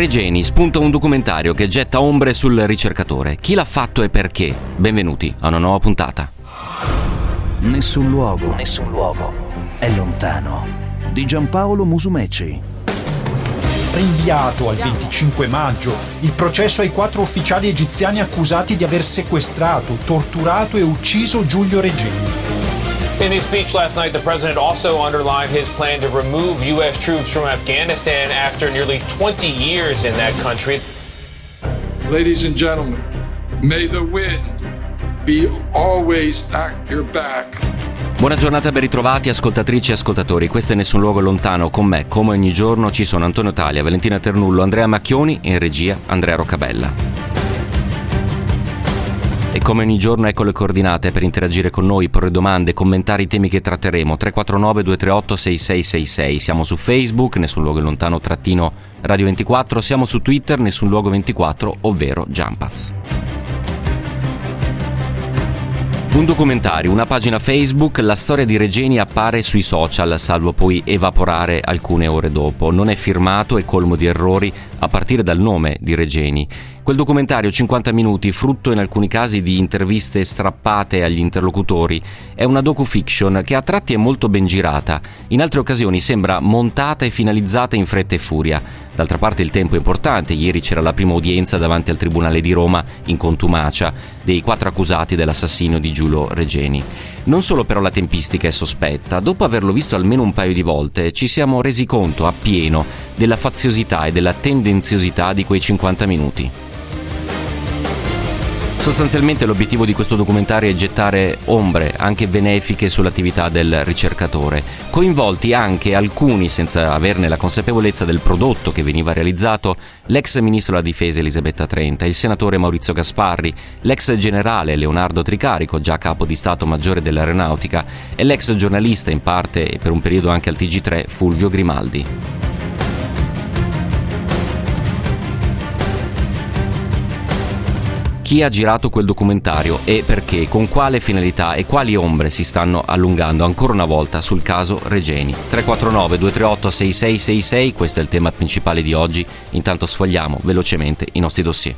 Regeni spunta un documentario che getta ombre sul ricercatore. Chi l'ha fatto e perché? Benvenuti a una nuova puntata. Nessun luogo è lontano, di Giampaolo Musumeci. Rinviato al 25 maggio il processo ai 4 ufficiali egiziani accusati di aver sequestrato, torturato e ucciso Giulio Regeni. In his speech last night, the president also underlined his plan to remove U.S. troops from Afghanistan after nearly 20 years in that country. Ladies and gentlemen, may the wind be always at your back. Buona giornata, ben ritrovati ascoltatrici e ascoltatori. Questo è Nessun Luogo è Lontano. Con me, come ogni giorno, ci sono Antonio Talia, Valentina Ternullo, Andrea Macchioni e in regia Andrea Roccabella. E come ogni giorno ecco le coordinate per interagire con noi, porre domande, commentare i temi che tratteremo. 349-238-6666. Siamo su Facebook, Nessun Luogo è Lontano _Radio 24. Siamo su Twitter, Nessun Luogo 24, ovvero Giampaz. Un documentario, una pagina Facebook, la storia di Regeni appare sui social, salvo poi evaporare alcune ore dopo. Non è firmato e colmo di errori, a partire dal nome di Regeni. Quel documentario, 50 minuti, frutto in alcuni casi di interviste strappate agli interlocutori, è una docu-fiction che a tratti è molto ben girata, in altre occasioni sembra montata e finalizzata in fretta e furia. D'altra parte il tempo è importante, ieri c'era la prima udienza davanti al Tribunale di Roma in contumacia dei 4 accusati dell'assassinio di Giulio Regeni. Non solo però la tempistica è sospetta, dopo averlo visto almeno un paio di volte ci siamo resi conto appieno della faziosità e della tendenziosità di quei 50 minuti. Sostanzialmente l'obiettivo di questo documentario è gettare ombre, anche benefiche, sull'attività del ricercatore, coinvolti anche alcuni, senza averne la consapevolezza del prodotto che veniva realizzato, l'ex ministro della difesa Elisabetta Trenta, il senatore Maurizio Gasparri, l'ex generale Leonardo Tricarico, già capo di Stato Maggiore dell'Aeronautica, e l'ex giornalista in parte e per un periodo anche al Tg3 Fulvio Grimaldi. Chi ha girato quel documentario e perché, con quale finalità e quali ombre si stanno allungando ancora una volta sul caso Regeni. 349-238-6666, questo è il tema principale di oggi. Intanto sfogliamo velocemente i nostri dossier.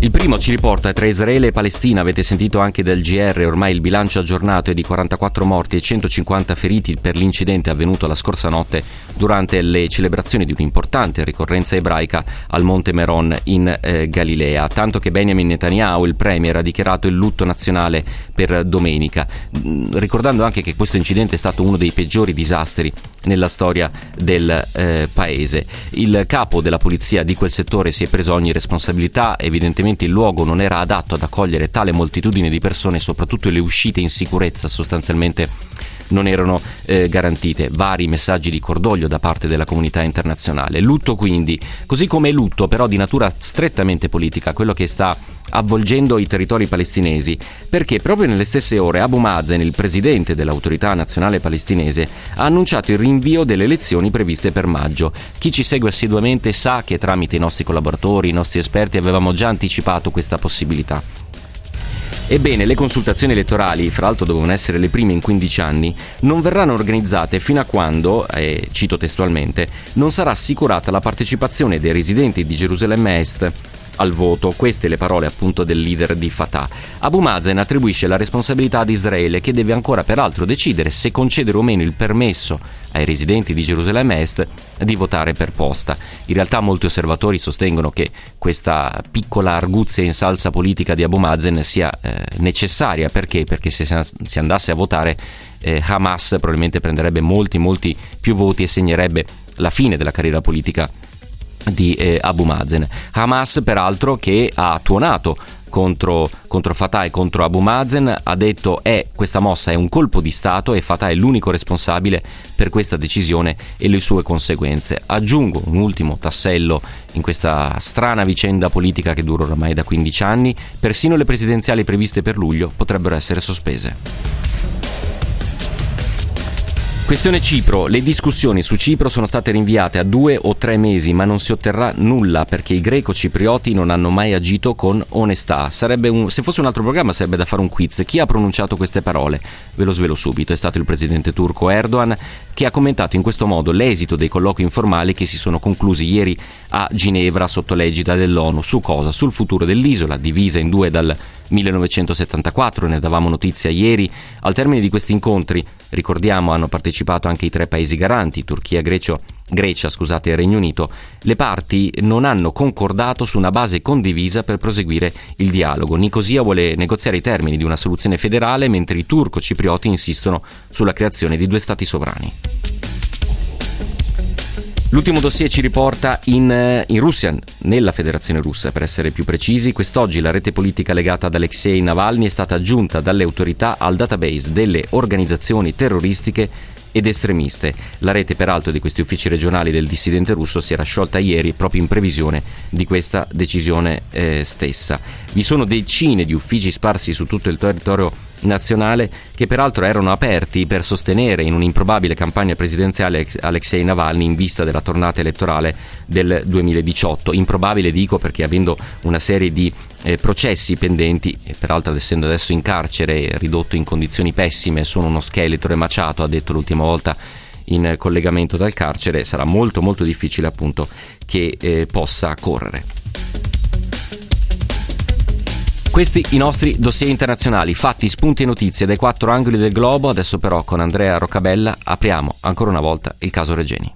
Il primo ci riporta tra Israele e Palestina, avete sentito anche del GR, ormai il bilancio aggiornato è di 44 morti e 150 feriti per l'incidente avvenuto la scorsa notte durante le celebrazioni di un'importante ricorrenza ebraica al Monte Meron in Galilea, tanto che Benjamin Netanyahu, il premier, ha dichiarato il lutto nazionale per domenica, ricordando anche che questo incidente è stato uno dei peggiori disastri nella storia del paese. Il capo della polizia di quel settore si è preso ogni responsabilità, evidentemente il luogo non era adatto ad accogliere tale moltitudine di persone, soprattutto le uscite in sicurezza sostanzialmente non erano garantite. Vari messaggi di cordoglio da parte della comunità internazionale. Lutto quindi, così come è lutto però di natura strettamente politica quello che sta avvolgendo i territori palestinesi, perché proprio nelle stesse ore Abu Mazen, il presidente dell'autorità nazionale palestinese, ha annunciato il rinvio delle elezioni previste per maggio. Chi ci segue assiduamente sa che tramite i nostri collaboratori, i nostri esperti, avevamo già anticipato questa possibilità. Ebbene, le consultazioni elettorali, fra l'altro dovevano essere le prime in 15 anni, non verranno organizzate fino a quando, cito testualmente, non sarà assicurata la partecipazione dei residenti di Gerusalemme Est al voto. Queste le parole appunto del leader di Fatah. Abu Mazen attribuisce la responsabilità ad Israele, che deve ancora peraltro decidere se concedere o meno il permesso ai residenti di Gerusalemme Est di votare per posta. In realtà molti osservatori sostengono che questa piccola arguzia in salsa politica di Abu Mazen sia necessaria. Perché? Perché se si andasse a votare Hamas probabilmente prenderebbe molti più voti e segnerebbe la fine della carriera politica di Abu Mazen. Hamas peraltro che ha tuonato contro Fatah e contro Abu Mazen, ha detto questa mossa è un colpo di Stato e Fatah è l'unico responsabile per questa decisione e le sue conseguenze. Aggiungo un ultimo tassello in questa strana vicenda politica che dura ormai da 15 anni, persino le presidenziali previste per luglio potrebbero essere sospese. Questione Cipro. Le discussioni su Cipro sono state rinviate a 2 o 3 mesi, ma non si otterrà nulla perché i greco-ciprioti non hanno mai agito con onestà. Se fosse un altro programma sarebbe da fare un quiz. Chi ha pronunciato queste parole? Ve lo svelo subito. È stato il presidente turco Erdogan, che ha commentato in questo modo l'esito dei colloqui informali che si sono conclusi ieri a Ginevra sotto l'egida dell'ONU. Su cosa? Sul futuro dell'isola, divisa in due dal 1974, ne davamo notizia ieri. Al termine di questi incontri, ricordiamo, hanno partecipato anche i 3 paesi garanti, Turchia, Grecia e Regno Unito. Le parti non hanno concordato su una base condivisa per proseguire il dialogo. Nicosia vuole negoziare i termini di una soluzione federale, mentre i turco-ciprioti insistono sulla creazione di 2 stati sovrani. L'ultimo dossier ci riporta in Russia, nella Federazione Russa per essere più precisi. Quest'oggi la rete politica legata ad Alexei Navalny è stata aggiunta dalle autorità al database delle organizzazioni terroristiche ed estremiste. La rete peraltro di questi uffici regionali del dissidente russo si era sciolta ieri proprio in previsione di questa decisione stessa. Vi sono decine di uffici sparsi su tutto il territorio nazionale che peraltro erano aperti per sostenere in un'improbabile campagna presidenziale Alexei Navalny in vista della tornata elettorale del 2018. Improbabile dico perché avendo una serie di processi pendenti e peraltro essendo adesso in carcere ridotto in condizioni pessime, sono uno scheletro emaciato, ha detto l'ultima volta in collegamento dal carcere, sarà molto molto difficile appunto che possa correre. Questi i nostri dossier internazionali, fatti, spunti e notizie dai 4 angoli del globo. Adesso però con Andrea Roccabella apriamo ancora una volta il caso Regeni.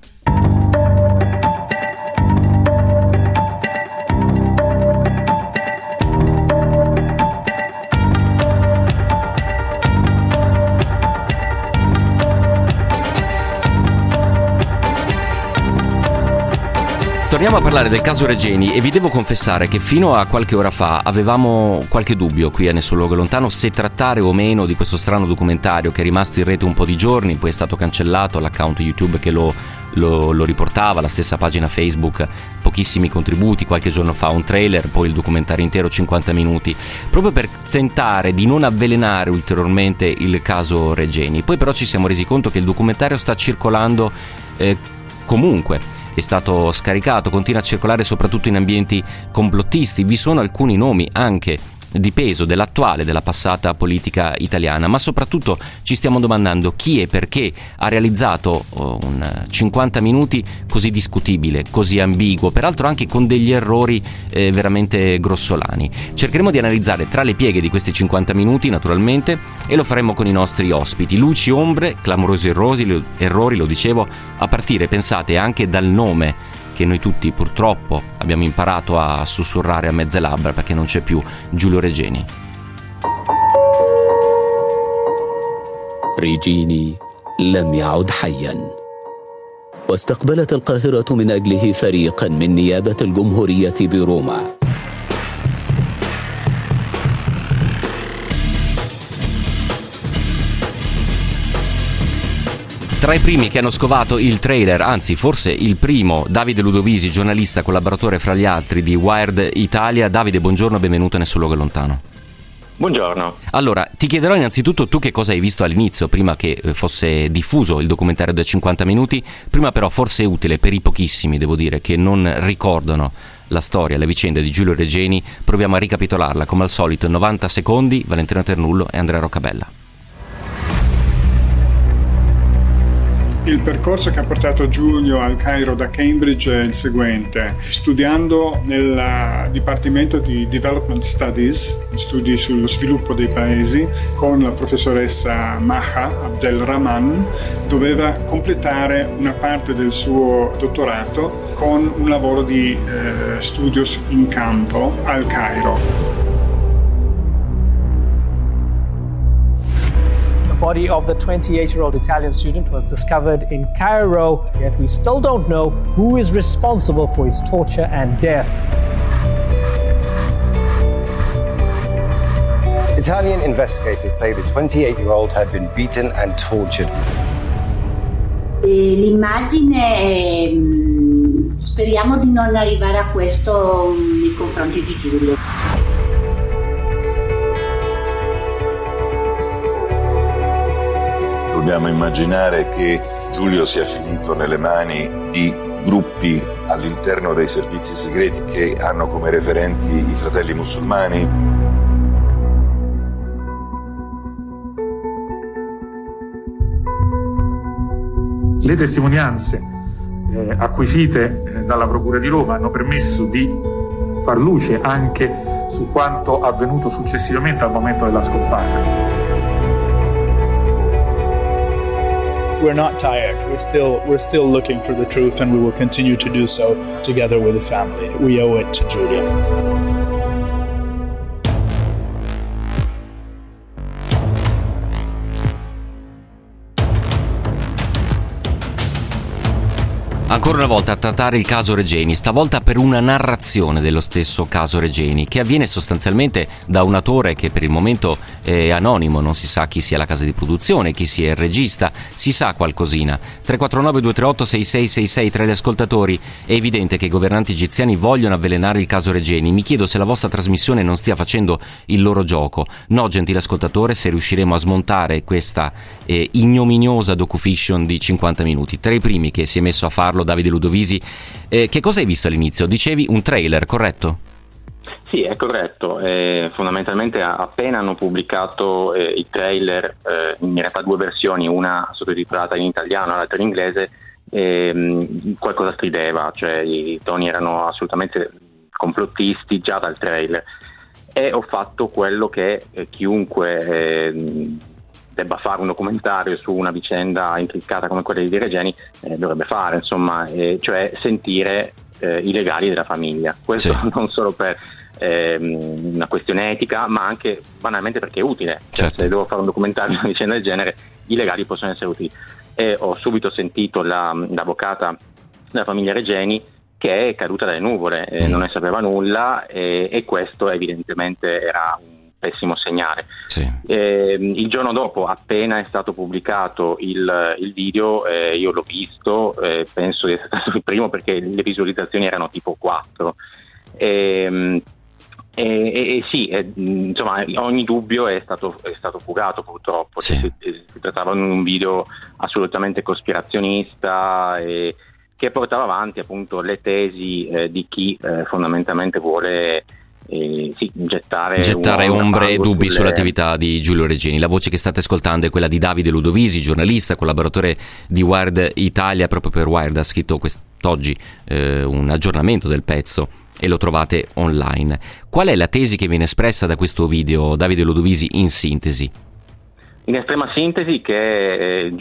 Torniamo a parlare del caso Regeni e vi devo confessare che fino a qualche ora fa avevamo qualche dubbio qui a Nessun Luogo è Lontano se trattare o meno di questo strano documentario che è rimasto in rete un po' di giorni, poi è stato cancellato l'account YouTube che lo riportava, la stessa pagina Facebook, pochissimi contributi, qualche giorno fa un trailer, poi il documentario intero 50 minuti, proprio per tentare di non avvelenare ulteriormente il caso Regeni. Poi però ci siamo resi conto che il documentario sta circolando comunque. È stato scaricato, continua a circolare soprattutto in ambienti complottisti. Vi sono alcuni nomi anche di peso dell'attuale, della passata politica italiana, ma soprattutto ci stiamo domandando chi e perché ha realizzato un 50 minuti così discutibile, così ambiguo, peraltro anche con degli errori veramente grossolani. Cercheremo di analizzare tra le pieghe di questi 50 minuti naturalmente e lo faremo con i nostri ospiti. Luci, ombre, clamorosi errori, lo dicevo, a partire, pensate, anche dal nome che noi tutti purtroppo abbiamo imparato a sussurrare a mezze labbra perché non c'è più, Giulio Regeni. ريجيني لم يعد حيا واستقبلت القاهرة من أجله فريقا من نيابة الجمهورية بروما. Tra i primi che hanno scovato il trailer, anzi forse il primo, Davide Ludovisi, giornalista, collaboratore fra gli altri di Wired Italia. Davide, buongiorno e benvenuto a Nessun Luogo è Lontano. Buongiorno. Allora, ti chiederò innanzitutto tu che cosa hai visto all'inizio, prima che fosse diffuso il documentario da 50 minuti, prima però forse è utile per i pochissimi, devo dire, che non ricordano la storia, la vicenda di Giulio Regeni, proviamo a ricapitolarla come al solito in 90 secondi, Valentina Ternullo e Andrea Roccabella. Il percorso che ha portato Giulio al Cairo da Cambridge è il seguente. Studiando nel Dipartimento di Development Studies, studi sullo sviluppo dei paesi, con la professoressa Maha Abdelrahman, doveva completare una parte del suo dottorato con un lavoro di studios in campo al Cairo. The body of the 28-year-old Italian student was discovered in Cairo, yet we still don't know who is responsible for his torture and death. Italian investigators say the 28-year-old had been beaten and tortured. L'immagine, speriamo di non arrivare a questo nei confronti di Giulio. dobbiamo immaginare che Giulio sia finito nelle mani di gruppi all'interno dei servizi segreti che hanno come referenti i Fratelli Musulmani. Le testimonianze acquisite dalla Procura di Roma hanno permesso di far luce anche su quanto avvenuto successivamente al momento della scomparsa. We're not tired. We're still looking for the truth and we will continue to do so together with the family. We owe it to Giulio. Ancora una volta a trattare il caso Regeni, stavolta per una narrazione dello stesso caso Regeni, che avviene sostanzialmente da un autore che per il momento è anonimo, non si sa chi sia la casa di produzione, chi sia il regista, si sa qualcosina. 349-238-6666 tra gli ascoltatori. È evidente che i governanti egiziani vogliono avvelenare il caso Regeni. Mi chiedo se la vostra trasmissione non stia facendo il loro gioco. No, gentile ascoltatore, se riusciremo a smontare questa ignominiosa docufiction di 50 minuti. Tra i primi che si è messo a farlo Davide Ludovisi, che cosa hai visto all'inizio? Dicevi un trailer, corretto? Sì, è corretto. Fondamentalmente appena hanno pubblicato il trailer, in realtà due versioni, una sottotitolata in italiano e l'altra in inglese, qualcosa strideva, cioè i toni erano assolutamente complottisti già dal trailer. E ho fatto quello che chiunque debba fare un documentario su una vicenda intriccata come quella di Regeni dovrebbe fare, insomma, cioè sentire i legali della famiglia. Questo sì. Non solo per una questione etica, ma anche banalmente perché è utile. Certo. Cioè, se devo fare un documentario su una vicenda del genere, i legali possono essere utili. E ho subito sentito l'avvocata della famiglia Regeni che è caduta dalle nuvole, non ne sapeva nulla e questo evidentemente era un pessimo segnale. Sì. Il giorno dopo, appena è stato pubblicato il video, io l'ho visto, penso sia stato il primo perché le visualizzazioni erano tipo 4 e sì, insomma ogni dubbio è stato fugato purtroppo. Sì. Si trattava di un video assolutamente cospirazionista che portava avanti appunto le tesi di chi fondamentalmente vuole gettare ombre e dubbi sull'attività di Giulio Regeni. La voce che state ascoltando è quella di Davide Ludovisi, giornalista, collaboratore di Wired Italia. Proprio per Wired ha scritto quest'oggi un aggiornamento del pezzo e lo trovate online. Qual è la tesi che viene espressa da questo video, Davide Ludovisi, in sintesi? In estrema sintesi che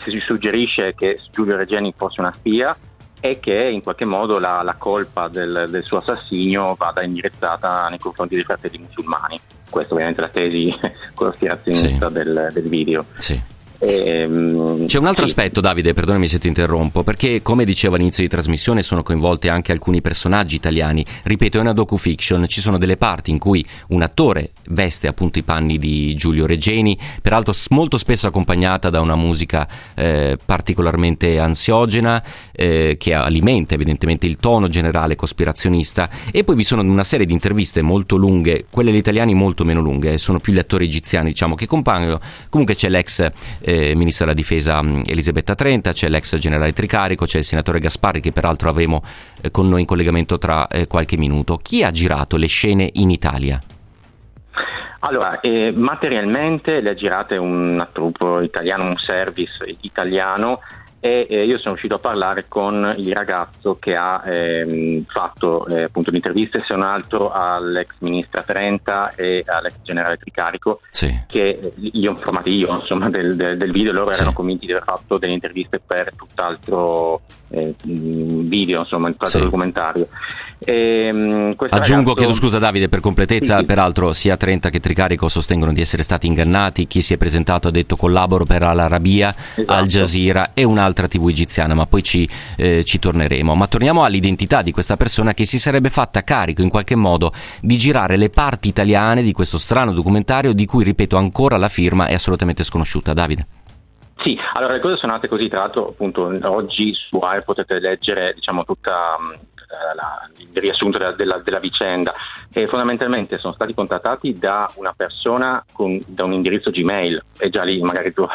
si suggerisce che Giulio Regeni fosse una spia e che in qualche modo la colpa del suo assassinio vada indirizzata nei confronti dei Fratelli Musulmani. Questa ovviamente è la tesi cospirazionista del video. Sì. C'è un altro aspetto, Davide, perdonami se ti interrompo, perché come dicevo all'inizio di trasmissione sono coinvolti anche alcuni personaggi italiani. Ripeto, è una docufiction, ci sono delle parti in cui un attore veste appunto i panni di Giulio Regeni, peraltro molto spesso accompagnata da una musica particolarmente ansiogena che alimenta evidentemente il tono generale cospirazionista, e poi vi sono una serie di interviste molto lunghe, quelle degli italiani molto meno lunghe, sono più gli attori egiziani diciamo che compaiono. Comunque c'è l'ex Ministro della Difesa Elisabetta Trenta, c'è l'ex generale Tricarico, c'è il senatore Gasparri che peraltro avremo con noi in collegamento tra qualche minuto. Chi ha girato le scene in Italia? Allora, materialmente le ha girate un troupe italiano, un service italiano, e io sono uscito a parlare con il ragazzo che ha fatto appunto le interviste, se non altro all'ex ministra Trenta e all'ex generale Tricarico. Sì. Che io ho informato insomma del video, loro erano convinti di aver fatto delle interviste per tutt'altro video, insomma, tutt'altro documentario. Aggiungo, chiedo scusa Davide per completezza, sì. Peraltro sia Trenta che Tricarico sostengono di essere stati ingannati. Chi si è presentato ha detto collaboro per Al Arabiya, esatto. Al Jazeera e una altra TV egiziana, ma poi ci torneremo. Ma torniamo all'identità di questa persona che si sarebbe fatta carico in qualche modo di girare le parti italiane di questo strano documentario di cui, ripeto, ancora la firma è assolutamente sconosciuta. Davide. Sì, allora le cose sono nate così, tra l'altro appunto oggi su Air potete leggere diciamo tutta il riassunto della vicenda, che fondamentalmente sono stati contattati da una persona da un indirizzo Gmail, e già lì magari tu,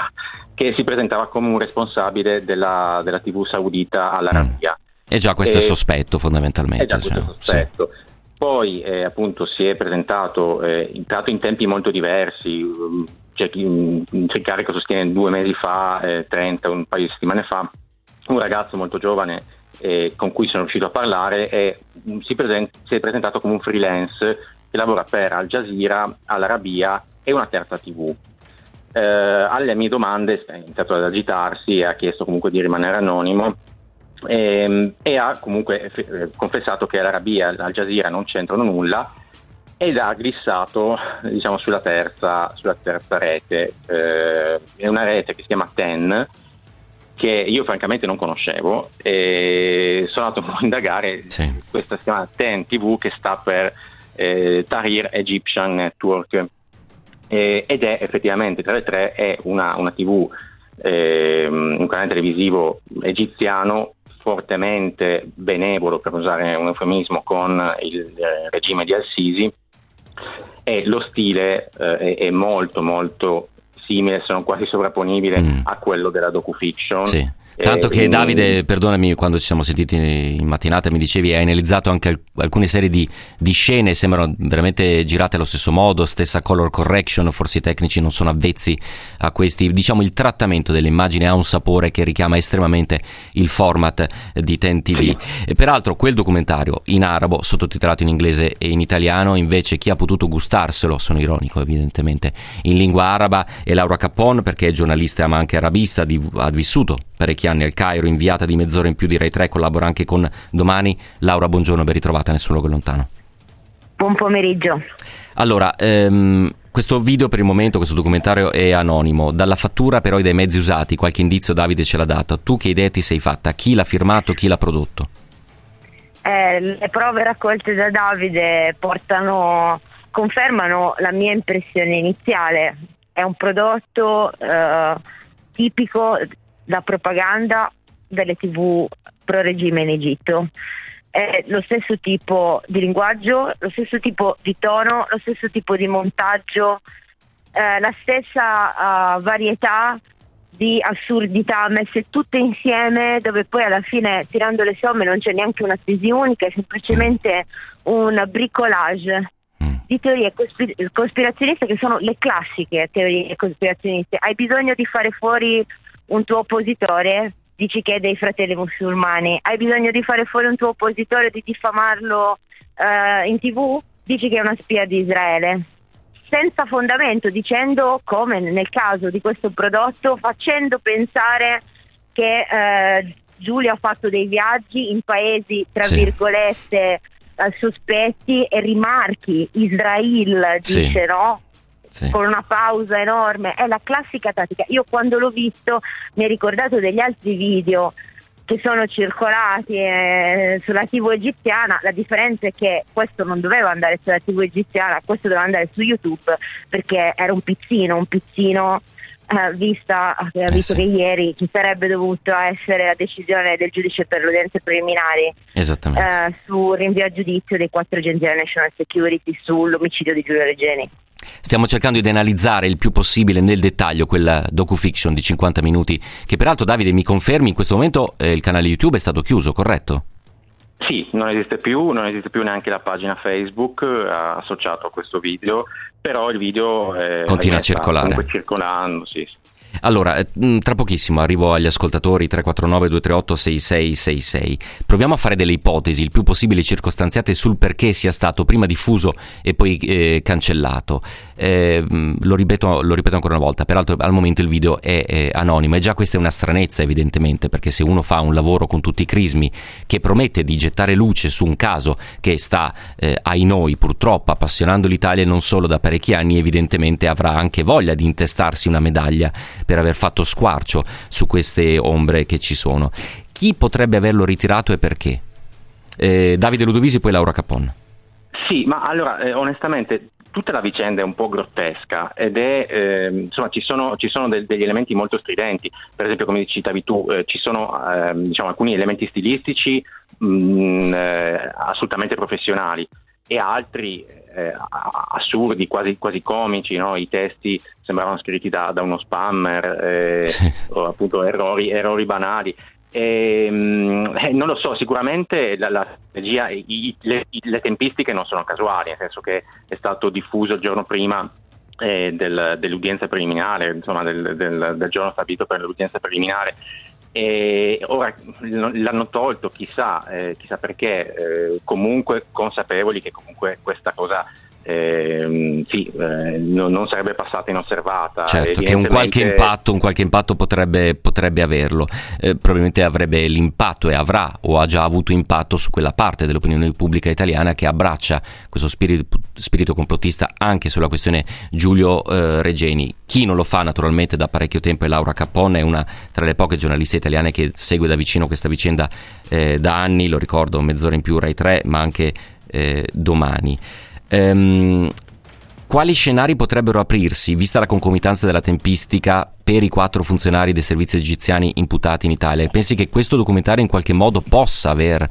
che si presentava come un responsabile della TV saudita Al Arabiya. E già questo è sospetto fondamentalmente. Sospetto. Sì. Poi appunto si è presentato in tempi molto diversi, Tricarico sostiene 2 mesi fa, Trenta un paio di settimane fa, un ragazzo molto giovane con cui sono riuscito a parlare e si è presentato come un freelance che lavora per Al Jazeera, Al Arabiya e una terza TV. Alle mie domande è iniziato ad agitarsi e ha chiesto comunque di rimanere anonimo e ha comunque confessato che Al Arabiya e Al Jazeera non c'entrano nulla, ed ha glissato, diciamo, sulla terza rete, è una rete che si chiama Ten, che io francamente non conoscevo, e sono andato a indagare. Sì. Questa si chiama Ten TV, che sta per Tahrir Egyptian Network, ed è effettivamente tra le tre è una TV, un canale televisivo egiziano fortemente benevolo, per usare un eufemismo, con il regime di al-Sisi, e lo stile è molto molto simile, sono quasi sovrapponibile a quello della docufiction. Sì. Tanto che Davide, perdonami, quando ci siamo sentiti in mattinata mi dicevi hai analizzato anche alcune serie di scene, sembrano veramente girate allo stesso modo, stessa color correction, forse i tecnici non sono avvezzi a questi, diciamo il trattamento dell'immagine ha un sapore che richiama estremamente il format di Ten TV. E peraltro quel documentario in arabo, sottotitolato in inglese e in italiano, invece chi ha potuto gustarselo, sono ironico evidentemente, in lingua araba è Laura Capon, perché è giornalista ma anche arabista, ha vissuto parecchi anni al Cairo, inviata di Mezz'ora in più di Rai 3, collabora anche con Domani. Laura, buongiorno, ben ritrovata, Nessun Luogo è Lontano. Buon pomeriggio. Allora, questo video per il momento, questo documentario è anonimo, dalla fattura però e dai mezzi usati, qualche indizio Davide ce l'ha dato, tu che idea ti sei fatta? Chi l'ha firmato, chi l'ha prodotto? Le prove raccolte da Davide confermano la mia impressione iniziale, è un prodotto tipico la propaganda delle TV pro regime in Egitto, è lo stesso tipo di linguaggio, lo stesso tipo di tono, lo stesso tipo di montaggio, la stessa varietà di assurdità messe tutte insieme, dove poi alla fine, tirando le somme, non c'è neanche una tesi unica, è semplicemente un bricolage di teorie cospirazioniste, che sono le classiche teorie cospirazioniste. Hai bisogno di fare fuori un tuo oppositore, dici che è dei Fratelli Musulmani. Hai bisogno di fare fuori un tuo oppositore, di diffamarlo in TV, dici che è una spia di Israele, senza fondamento, dicendo, come nel caso di questo prodotto, facendo pensare che Giulio ha fatto dei viaggi in paesi tra virgolette sospetti e rimarchi Israel, dice no? Sì. Con una pausa enorme, è la classica tattica. Io quando l'ho visto mi ha ricordato degli altri video che sono circolati sulla TV egiziana. La differenza è che questo non doveva andare sulla TV egiziana, questo doveva andare su YouTube, perché era un pizzino visto che ieri ci sarebbe dovuto essere la decisione del giudice per le udienze preliminari sul rinvio a giudizio dei 4 agenti della National Security sull'omicidio di Giulio Regeni. Stiamo cercando di analizzare il più possibile nel dettaglio quella docufiction di 50 minuti, che peraltro, Davide, mi confermi, in questo momento il canale YouTube è stato chiuso, corretto? Sì, non esiste più neanche la pagina Facebook associata a questo video, però il video continua a circolare. Sì. Allora, tra pochissimo arrivo agli ascoltatori 349-238-6666. Proviamo a fare delle ipotesi, il più possibile circostanziate, sul perché sia stato prima diffuso e poi cancellato. Lo ripeto ancora una volta, peraltro al momento il video è anonimo, e già questa è una stranezza evidentemente, perché se uno fa un lavoro con tutti i crismi che promette di gettare luce su un caso che sta ai noi purtroppo appassionando l'Italia, non solo da parecchi anni, evidentemente avrà anche voglia di intestarsi una medaglia per aver fatto squarcio su queste ombre che ci sono. Chi potrebbe averlo ritirato e perché? Davide Ludovisi, poi Laura Capon. Sì, ma allora onestamente tutta la vicenda è un po' grottesca, ed è insomma ci sono degli elementi molto stridenti. Per esempio, come citavi tu, ci sono diciamo alcuni elementi stilistici assolutamente professionali, e altri assurdi, quasi comici, no? I testi sembravano scritti da uno spammer, sì. O appunto errori banali. Non lo so, sicuramente la strategia, le tempistiche non sono casuali, nel senso che è stato diffuso il giorno prima dell'udienza preliminare, insomma del giorno stabilito per l'udienza preliminare, e ora l'hanno tolto chissà perché, comunque consapevoli che comunque questa cosa non sarebbe passata inosservata. Certo, che un qualche impatto potrebbe averlo, probabilmente avrebbe l'impatto e avrà o ha già avuto impatto su quella parte dell'opinione pubblica italiana che abbraccia questo spirito complottista anche sulla questione Giulio Regeni. Chi non lo fa naturalmente da parecchio tempo è Laura Capon, è una tra le poche giornaliste italiane che segue da vicino questa vicenda da anni, lo ricordo, Mezz'ora in più, Rai 3, ma anche Domani. Quali scenari potrebbero aprirsi, vista la concomitanza della tempistica, per i 4 funzionari dei servizi egiziani imputati in Italia? Pensi che questo documentario in qualche modo possa aver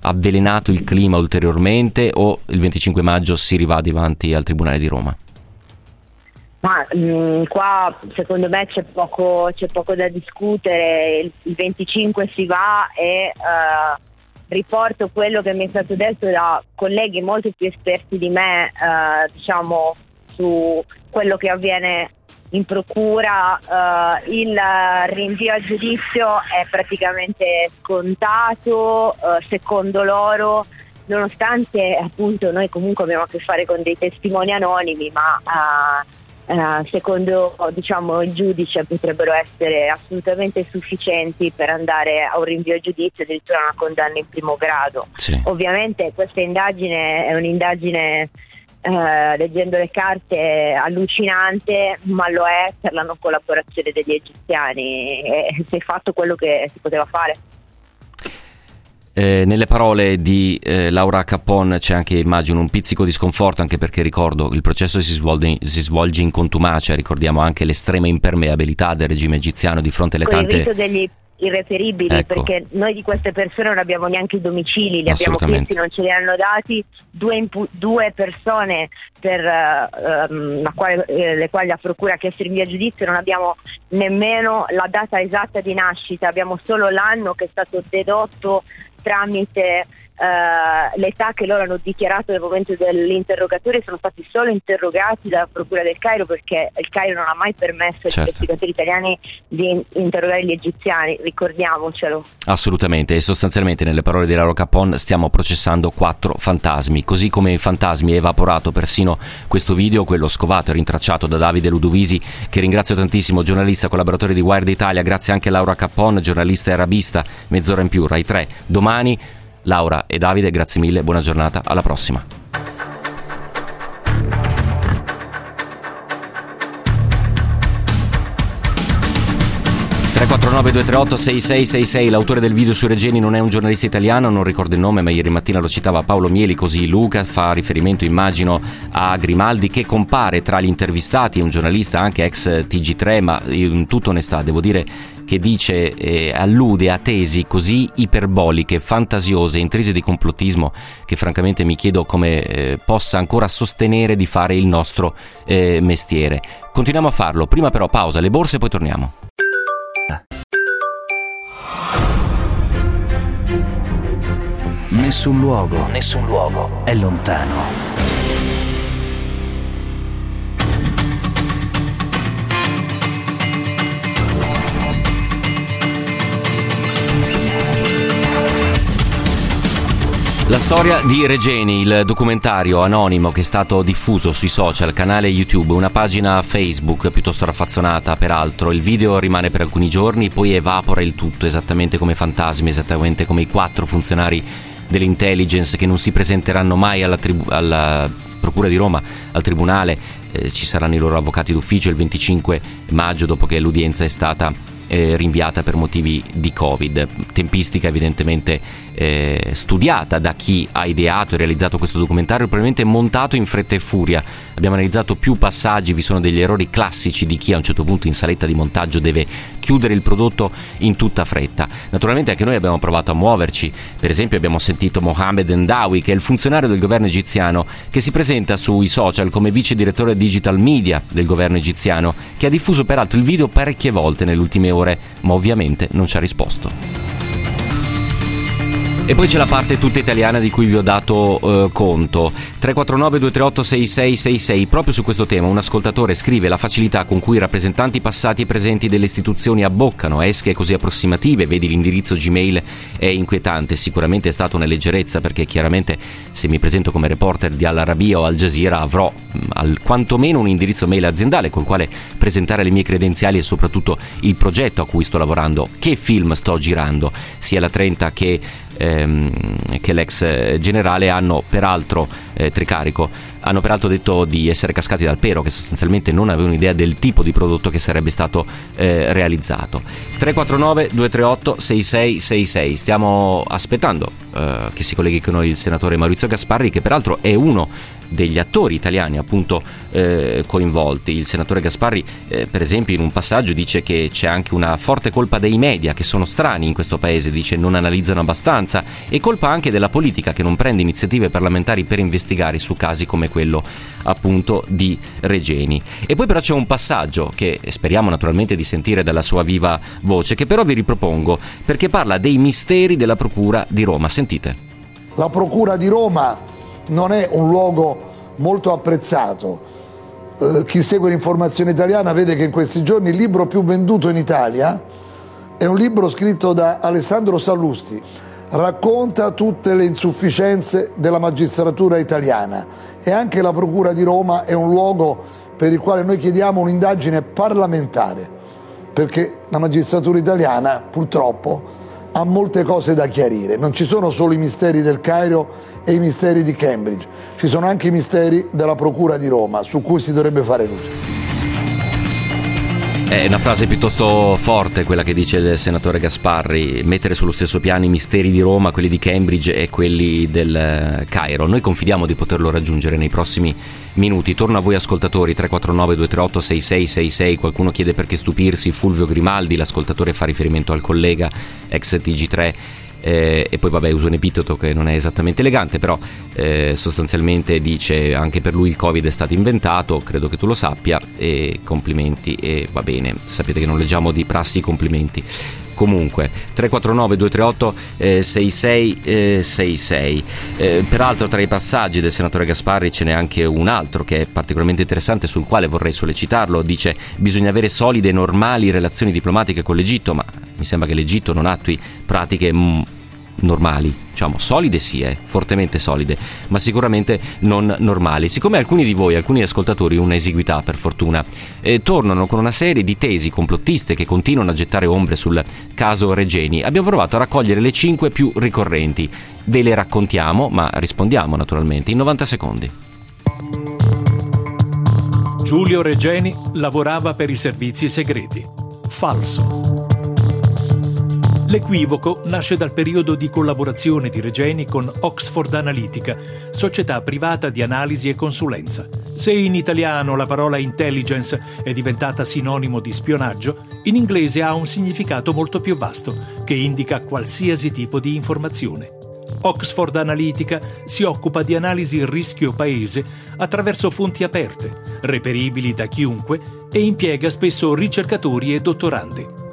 avvelenato il clima ulteriormente, o il 25 maggio si rivà davanti al Tribunale di Roma? Qua secondo me c'è poco da discutere. Il 25 si va e... riporto quello che mi è stato detto da colleghi molto più esperti di me, su quello che avviene in procura. Il rinvio a giudizio è praticamente scontato, secondo loro, nonostante appunto noi comunque abbiamo a che fare con dei testimoni anonimi, ma secondo il giudice potrebbero essere assolutamente sufficienti per andare a un rinvio a giudizio, addirittura una condanna in primo grado. Sì. Ovviamente questa indagine è un'indagine, leggendo le carte, allucinante, ma lo è per la non collaborazione degli egiziani, e si è fatto quello che si poteva fare. Nelle parole di Laura Capon c'è anche, immagino, un pizzico di sconforto, anche perché, ricordo, il processo si svolge in contumacia, ricordiamo anche l'estrema impermeabilità del regime egiziano di fronte alle tante... Con il rito degli irreperibili, ecco. Perché noi di queste persone non abbiamo neanche i domicili, li abbiamo chiesti, non ce li hanno dati, due persone per le quali la procura ha chiesto il rinvio a giudizio, non abbiamo nemmeno la data esatta di nascita, abbiamo solo l'anno che è stato dedotto tramite l'età che loro hanno dichiarato nel momento dell'interrogatorio. Sono stati solo interrogati dalla Procura del Cairo, perché il Cairo non ha mai permesso agli investigatori italiani di interrogare gli egiziani, ricordiamocelo. Assolutamente, e sostanzialmente, nelle parole di Laura Capon, stiamo processando 4 fantasmi, così come i fantasmi è evaporato persino questo video, quello scovato e rintracciato da Davide Ludovisi, che ringrazio tantissimo, giornalista, collaboratore di Wired Italia. Grazie anche a Laura Capon, giornalista e arabista, Mezz'ora in più, Rai 3, Domani. Laura e Davide, grazie mille, buona giornata, alla prossima. (349) 238 6666. L'autore del video su Regeni non è un giornalista italiano, non ricordo il nome, ma ieri mattina lo citava Paolo Mieli, così Luca fa riferimento, immagino, a Grimaldi, che compare tra gli intervistati, un giornalista anche ex Tg3, ma in tutta onestà devo dire che dice e allude a tesi così iperboliche, fantasiose, intrise di complottismo, che francamente mi chiedo come possa ancora sostenere di fare il nostro mestiere. Continuiamo a farlo, prima però pausa, le borse, poi torniamo. Nessun luogo è lontano. La storia di Regeni, il documentario anonimo che è stato diffuso sui social, canale YouTube, una pagina Facebook piuttosto raffazzonata peraltro. Il video rimane per alcuni giorni, poi evapora il tutto, esattamente come fantasmi, esattamente come i 4 funzionari dell'intelligence che non si presenteranno mai alla Procura di Roma, al Tribunale. Ci saranno i loro avvocati d'ufficio il 25 maggio, dopo che l'udienza è stata rinviata per motivi di Covid. Tempistica evidentemente studiata da chi ha ideato e realizzato questo documentario, probabilmente montato in fretta e furia. Abbiamo analizzato più passaggi, vi sono degli errori classici di chi a un certo punto in saletta di montaggio deve chiudere il prodotto in tutta fretta. Naturalmente anche noi abbiamo provato a muoverci, per esempio abbiamo sentito Mohamed Endawi, che è il funzionario del governo egiziano, che si presenta sui social come vice direttore digital media del governo egiziano, che ha diffuso peraltro il video parecchie volte nelle ultime ore, ma ovviamente non ci ha risposto. E poi c'è la parte tutta italiana di cui vi ho dato conto. 349-238-6666. Proprio su questo tema un ascoltatore scrive: la facilità con cui i rappresentanti passati e presenti delle istituzioni abboccano esche così approssimative, vedi l'indirizzo Gmail, è inquietante. Sicuramente è stata una leggerezza, perché chiaramente se mi presento come reporter di Al Arabiya o Al Jazeera avrò quantomeno un indirizzo mail aziendale col quale presentare le mie credenziali e soprattutto il progetto a cui sto lavorando, che film sto girando. Sia la Trenta che l'ex generale hanno peraltro Tricarico hanno peraltro detto di essere cascati dal pero, che sostanzialmente non avevano idea del tipo di prodotto che sarebbe stato realizzato. 349-238-6666. Stiamo aspettando che si colleghi con noi il senatore Maurizio Gasparri, che peraltro è uno degli attori italiani appunto coinvolti. Il senatore Gasparri per esempio in un passaggio dice che c'è anche una forte colpa dei media, che sono strani in questo paese, dice, non analizzano abbastanza, e colpa anche della politica, che non prende iniziative parlamentari per investigare su casi come quello appunto di Regeni. E poi però c'è un passaggio che speriamo naturalmente di sentire dalla sua viva voce, che però vi ripropongo perché parla dei misteri della Procura di Roma. Sentite. La Procura di Roma non è un luogo molto apprezzato. Chi segue l'informazione italiana vede che in questi giorni il libro più venduto in Italia è un libro scritto da Alessandro Sallusti, racconta tutte le insufficienze della magistratura italiana, e anche la Procura di Roma è un luogo per il quale noi chiediamo un'indagine parlamentare, perché la magistratura italiana purtroppo ha molte cose da chiarire. Non ci sono solo i misteri del Cairo e i misteri di Cambridge, ci sono anche i misteri della Procura di Roma, su cui si dovrebbe fare luce. È una frase piuttosto forte quella che dice il senatore Gasparri, mettere sullo stesso piano i misteri di Roma, quelli di Cambridge e quelli del Cairo. Noi confidiamo di poterlo raggiungere nei prossimi minuti. Torno a voi ascoltatori, 349-238-6666, qualcuno chiede perché stupirsi, Fulvio Grimaldi, l'ascoltatore fa riferimento al collega ex Tg3, e poi vabbè uso un epiteto che non è esattamente elegante, però sostanzialmente dice anche per lui il Covid è stato inventato, credo che tu lo sappia, e complimenti, e va bene, sapete che non leggiamo di prassi i complimenti. Comunque 349-238-6666. Peraltro tra i passaggi del senatore Gasparri ce n'è anche un altro che è particolarmente interessante, sul quale vorrei sollecitarlo. Dice: bisogna avere solide e normali relazioni diplomatiche con l'Egitto, ma mi sembra che l'Egitto non attui pratiche normali, diciamo solide sì, fortemente solide, ma sicuramente non normali. Siccome alcuni di voi, alcuni ascoltatori, una esiguità per fortuna, tornano con una serie di tesi complottiste che continuano a gettare ombre sul caso Regeni, abbiamo provato a raccogliere le 5 più ricorrenti. Ve le raccontiamo, ma rispondiamo naturalmente in 90 secondi. Giulio Regeni lavorava per i servizi segreti. Falso. L'equivoco nasce dal periodo di collaborazione di Regeni con Oxford Analytica, società privata di analisi e consulenza. Se in italiano la parola intelligence è diventata sinonimo di spionaggio, in inglese ha un significato molto più vasto, che indica qualsiasi tipo di informazione. Oxford Analytica si occupa di analisi rischio paese attraverso fonti aperte, reperibili da chiunque, e impiega spesso ricercatori e dottorandi.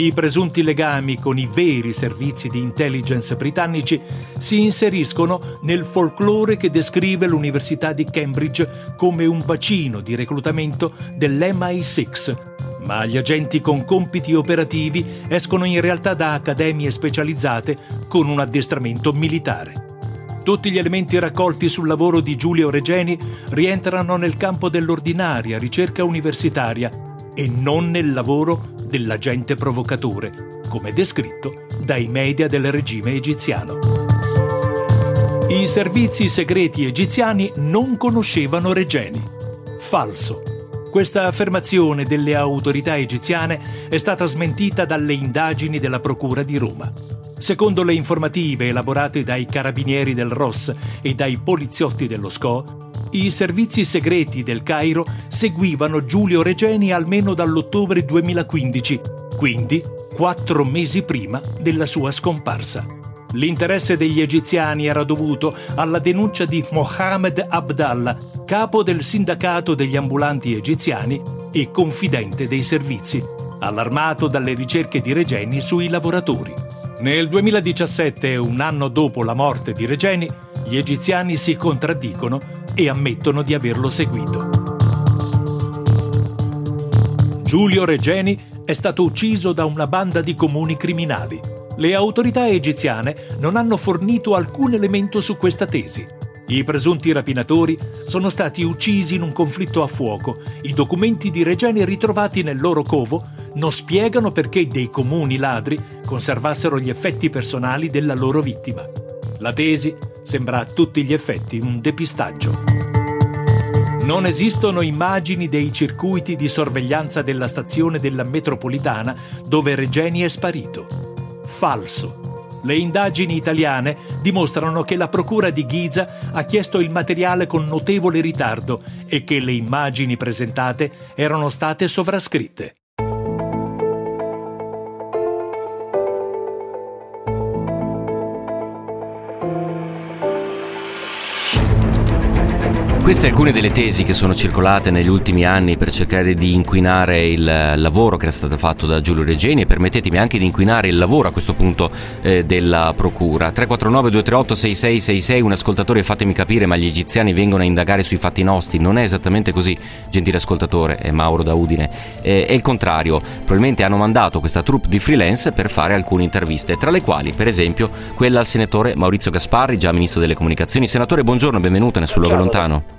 I presunti legami con i veri servizi di intelligence britannici si inseriscono nel folklore che descrive l'Università di Cambridge come un bacino di reclutamento dell'MI6, ma gli agenti con compiti operativi escono in realtà da accademie specializzate con un addestramento militare. Tutti gli elementi raccolti sul lavoro di Giulio Regeni rientrano nel campo dell'ordinaria ricerca universitaria e non nel lavoro dell'agente provocatore, come descritto dai media del regime egiziano. I servizi segreti egiziani non conoscevano Regeni. Falso. Questa affermazione delle autorità egiziane è stata smentita dalle indagini della Procura di Roma. Secondo le informative elaborate dai carabinieri del ROS e dai poliziotti dello SCO, i servizi segreti del Cairo seguivano Giulio Regeni almeno dall'ottobre 2015, quindi 4 mesi prima della sua scomparsa. L'interesse degli egiziani era dovuto alla denuncia di Mohamed Abdallah, capo del sindacato degli ambulanti egiziani e confidente dei servizi, allarmato dalle ricerche di Regeni sui lavoratori. Nel 2017, un anno dopo la morte di Regeni, gli egiziani si contraddicono e ammettono di averlo seguito. Giulio Regeni è stato ucciso da una banda di comuni criminali. Le autorità egiziane non hanno fornito alcun elemento su questa tesi. I presunti rapinatori sono stati uccisi in un conflitto a fuoco. I documenti di Regeni ritrovati nel loro covo non spiegano perché dei comuni ladri conservassero gli effetti personali della loro vittima. La tesi sembra a tutti gli effetti un depistaggio. Non esistono immagini dei circuiti di sorveglianza della stazione della metropolitana dove Regeni è sparito. Falso. Le indagini italiane dimostrano che la procura di Ghiza ha chiesto il materiale con notevole ritardo e che le immagini presentate erano state sovrascritte. Queste alcune delle tesi che sono circolate negli ultimi anni per cercare di inquinare il lavoro che era stato fatto da Giulio Regeni, e permettetemi anche di inquinare il lavoro a questo punto della procura. 349-238-6666, un ascoltatore: fatemi capire, ma gli egiziani vengono a indagare sui fatti nostri? Non è esattamente così, gentile ascoltatore, è Mauro da Udine, è il contrario. Probabilmente hanno mandato questa troupe di freelance per fare alcune interviste, tra le quali per esempio quella al senatore Maurizio Gasparri, già ministro delle comunicazioni. Senatore, buongiorno, benvenuto a Nessun Luogo è Lontano.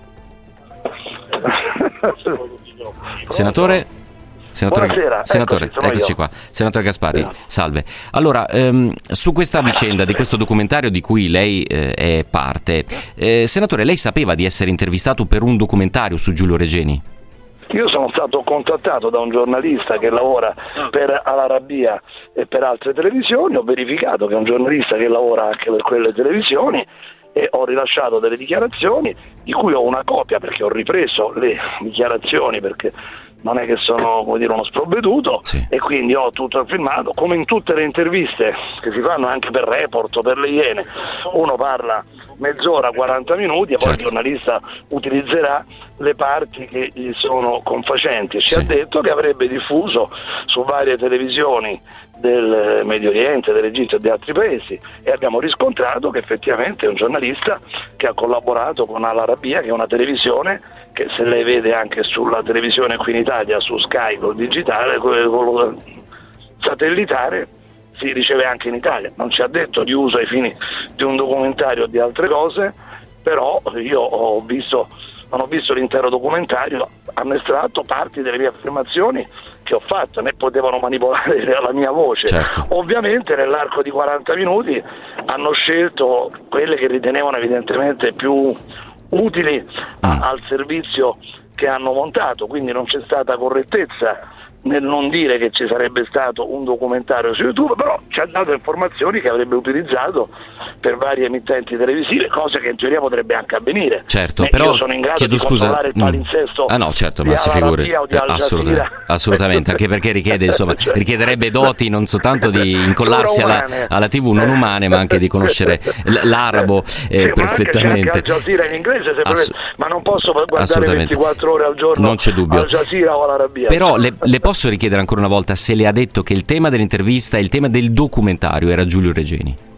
Senatore, eccoci qua. Senatore Gasparri, salve. Allora, su questa vicenda di questo documentario di cui lei è parte, senatore, lei sapeva di essere intervistato per un documentario su Giulio Regeni? Io sono stato contattato da un giornalista che lavora per Al Arabiya e per altre televisioni. Ho verificato che è un giornalista che lavora anche per quelle televisioni e ho rilasciato delle dichiarazioni di cui ho una copia, perché ho ripreso le dichiarazioni, perché non è che sono, come dire, uno sprovveduto, sì. E quindi ho tutto il filmato, come in tutte le interviste che si fanno anche per Report o per le Iene. Uno parla mezz'ora, 40 minuti e poi certo. Il giornalista utilizzerà le parti che gli sono confacenti. Ci ha detto che avrebbe diffuso su varie televisioni del Medio Oriente, dell'Egitto e di altri paesi, e abbiamo riscontrato che effettivamente è un giornalista che ha collaborato con Al Arabiya, che è una televisione che, se lei vede anche sulla televisione qui in Italia, su Sky, col digitale, quello satellitare, si riceve anche in Italia. Non ci ha detto di uso ai fini di un documentario o di altre cose, però io ho visto, non ho visto l'intero documentario, hanno estratto parti delle mie affermazioni che ho fatto, né potevano manipolare la mia voce. Certo. Ovviamente nell'arco di 40 minuti hanno scelto quelle che ritenevano evidentemente più utili al servizio che hanno montato, quindi non c'è stata correttezza nel non dire che ci sarebbe stato un documentario su YouTube, però ci ha dato informazioni che avrebbe utilizzato per varie emittenti televisive, cose che in teoria potrebbe anche avvenire. Certo, però io sono in grado di controllare il palinsesto. Ah no, certo, ma si figuri. Assolutamente, anche perché richiede, insomma, richiederebbe doti non soltanto di incollarsi alla TV non umane, ma anche di conoscere l'arabo perfettamente. Al Jazeera in inglese, ma non posso guardare 24 ore al giorno. Non c'è dubbio. Al Jazeera o all'Arabia. Però le posso richiedere ancora una volta se le ha detto che il tema dell'intervista e il tema del documentario era Giulio Regeni?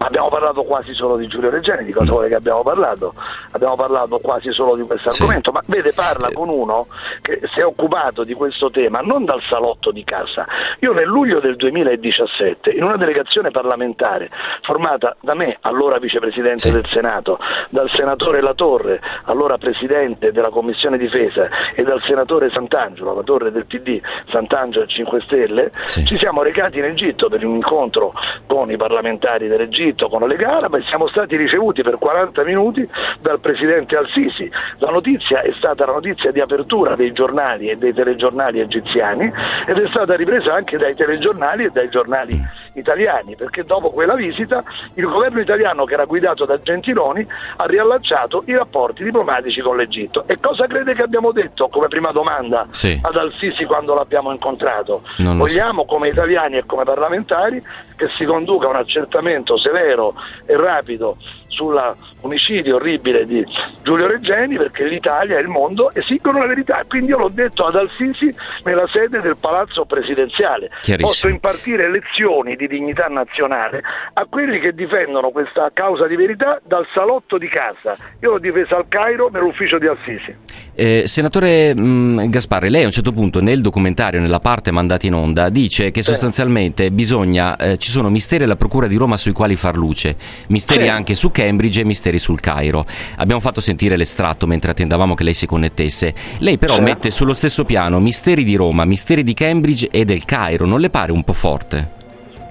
Abbiamo parlato quasi solo di Giulio Regeni, di cosa vuole che abbiamo parlato? Abbiamo parlato quasi solo di questo argomento, ma vede, parla con uno che si è occupato di questo tema non dal salotto di casa. Io nel luglio del 2017, in una delegazione parlamentare formata da me, allora vicepresidente del Senato, dal senatore La Torre, allora presidente della Commissione Difesa, e dal senatore Santangelo, La Torre del PD, Santangelo 5 Stelle, ci siamo recati in Egitto per un incontro con i parlamentari dell'Egitto, Egitto con l'Egara, ma siamo stati ricevuti per 40 minuti dal presidente al-Sisi. La notizia è stata la notizia di apertura dei giornali e dei telegiornali egiziani ed è stata ripresa anche dai telegiornali e dai giornali italiani, perché dopo quella visita il governo italiano, che era guidato da Gentiloni, ha riallacciato i rapporti diplomatici con l'Egitto. E cosa crede che abbiamo detto come prima domanda ad al-Sisi quando l'abbiamo incontrato? Vogliamo, come italiani e come parlamentari, che si conduca un accertamento severo e rapido sull'omicidio orribile di Giulio Regeni, perché l'Italia e il mondo esigono la verità. Quindi io l'ho detto ad al-Sisi nella sede del palazzo presidenziale. Posso impartire lezioni di dignità nazionale a quelli che difendono questa causa di verità dal salotto di casa. Io l'ho difesa al Cairo nell'ufficio di al-Sisi. Senatore Gasparri, lei a un certo punto nel documentario, nella parte mandata in onda, dice che sostanzialmente bisogna ci sono misteri alla Procura di Roma sui quali far luce, misteri anche su Cambridge e misteri sul Cairo. Abbiamo fatto sentire l'estratto mentre attendavamo che lei si connettesse. Lei però mette sullo stesso piano misteri di Roma, misteri di Cambridge e del Cairo. Non le pare un po' forte?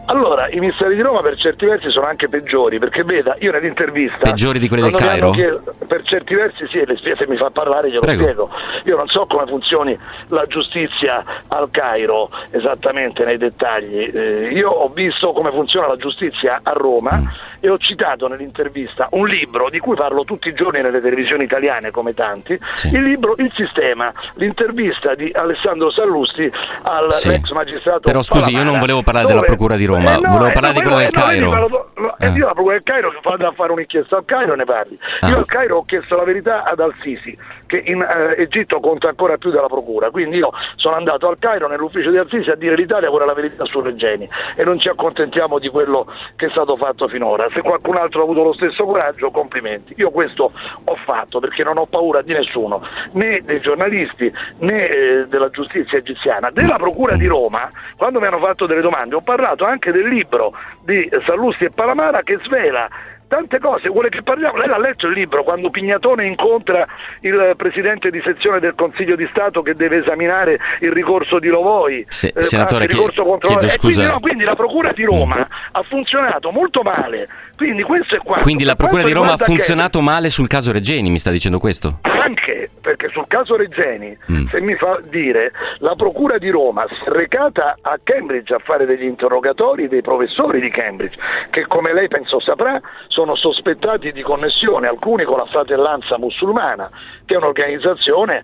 Allora, i misteri di Roma per certi versi sono anche peggiori, perché veda, io nell'intervista... Peggiori di quelli del Cairo? Per certi versi sì, se mi fa parlare glielo spiego. Io non so come funzioni la giustizia al Cairo esattamente nei dettagli. Io ho visto come funziona la giustizia a Roma e ho citato nell'intervista un libro di cui parlo tutti i giorni nelle televisioni italiane, come tanti, il libro Il Sistema, l'intervista di Alessandro Sallusti al ex magistrato. Però scusi, Palamara, io non volevo parlare della Procura di Roma. Volevo parlare di quello del Cairo. Io la Procura del Cairo vado a fare un'inchiesta al Cairo, ne parli. Io al Cairo ho chiesto la verità ad al-Sisi, che in Egitto conta ancora più della Procura. Quindi io sono andato al Cairo nell'ufficio di al-Sisi a dire l'Italia vuole la verità su Regeni e non ci accontentiamo di quello che è stato fatto finora. Se qualcun altro ha avuto lo stesso coraggio, complimenti. Io questo ho fatto perché non ho paura di nessuno, né dei giornalisti né della giustizia egiziana. Della Procura di Roma, quando mi hanno fatto delle domande, ho parlato anche del libro di Sallusti e Palamara che svela tante cose. Vuole che parliamo? Lei l'ha letto il libro, quando Pignatone incontra il presidente di sezione del Consiglio di Stato che deve esaminare il ricorso di Lovoi. Senatore, chiedo scusa. Quindi la Procura di Roma ha funzionato molto male. Quindi questo è quanto. Quindi la Procura di Roma ha funzionato male sul caso Regeni, mi sta dicendo questo? Anche perché sul caso Regeni, se mi fa dire, la Procura di Roma si è recata a Cambridge a fare degli interrogatori dei professori di Cambridge, che come lei penso saprà sono sospettati di connessione, alcuni con la Fratellanza Musulmana, che è un'organizzazione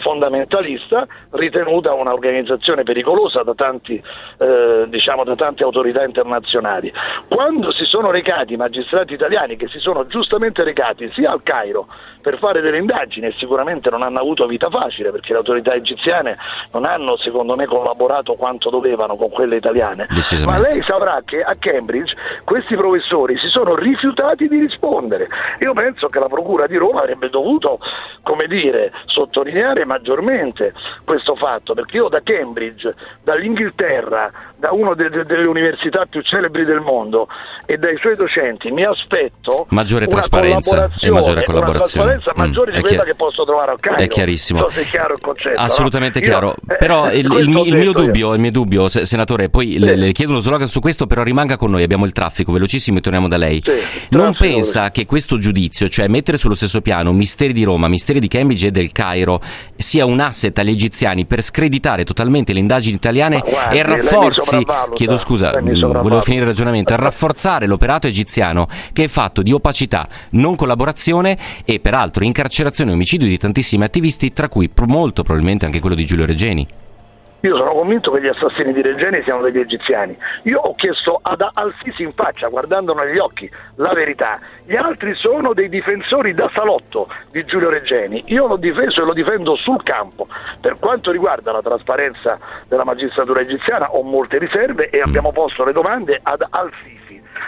fondamentalista, ritenuta un'organizzazione pericolosa da tanti, da tante autorità internazionali. Quando si sono recati i magistrati italiani, che si sono giustamente recati sia al Cairo per fare delle indagini, e sicuramente non hanno avuto vita facile perché le autorità egiziane non hanno, secondo me, collaborato quanto dovevano con quelle italiane, ma lei saprà che a Cambridge questi professori si sono rifiutati di rispondere. Io penso che la Procura di Roma avrebbe dovuto, come dire, sottolineare maggiormente questo fatto, perché io da Cambridge, dall'Inghilterra, da una delle università più celebri del mondo e dai suoi docenti mi aspetto maggiore trasparenza e maggiore collaborazione, una trasparenza maggiore di quella che posso trovare al Cairo. È chiarissimo, so se è chiaro il concetto, assolutamente chiaro. Però il mio dubbio, senatore, poi le chiedo uno slogan su questo, però rimanga con noi, abbiamo il traffico velocissimo e torniamo da lei. Non pensa che questo giudizio, cioè mettere sullo stesso piano misteri di Roma, misteri di Cambridge e del Cairo, sia un asset agli egiziani per screditare totalmente le indagini italiane e rafforzi, chiedo scusa, volevo finire il ragionamento, a rafforzare l'operato egiziano, che è fatto di opacità, non collaborazione e peraltro incarcerazione e omicidio di tantissimi attivisti, tra cui molto probabilmente anche quello di Giulio Regeni? Io sono convinto che gli assassini di Regeni siano degli egiziani. Io ho chiesto ad al-Sisi in faccia, guardandolo negli occhi, la verità. Gli altri sono dei difensori da salotto di Giulio Regeni. Io l'ho difeso e lo difendo sul campo. Per quanto riguarda la trasparenza della magistratura egiziana ho molte riserve e abbiamo posto le domande ad al-Sisi.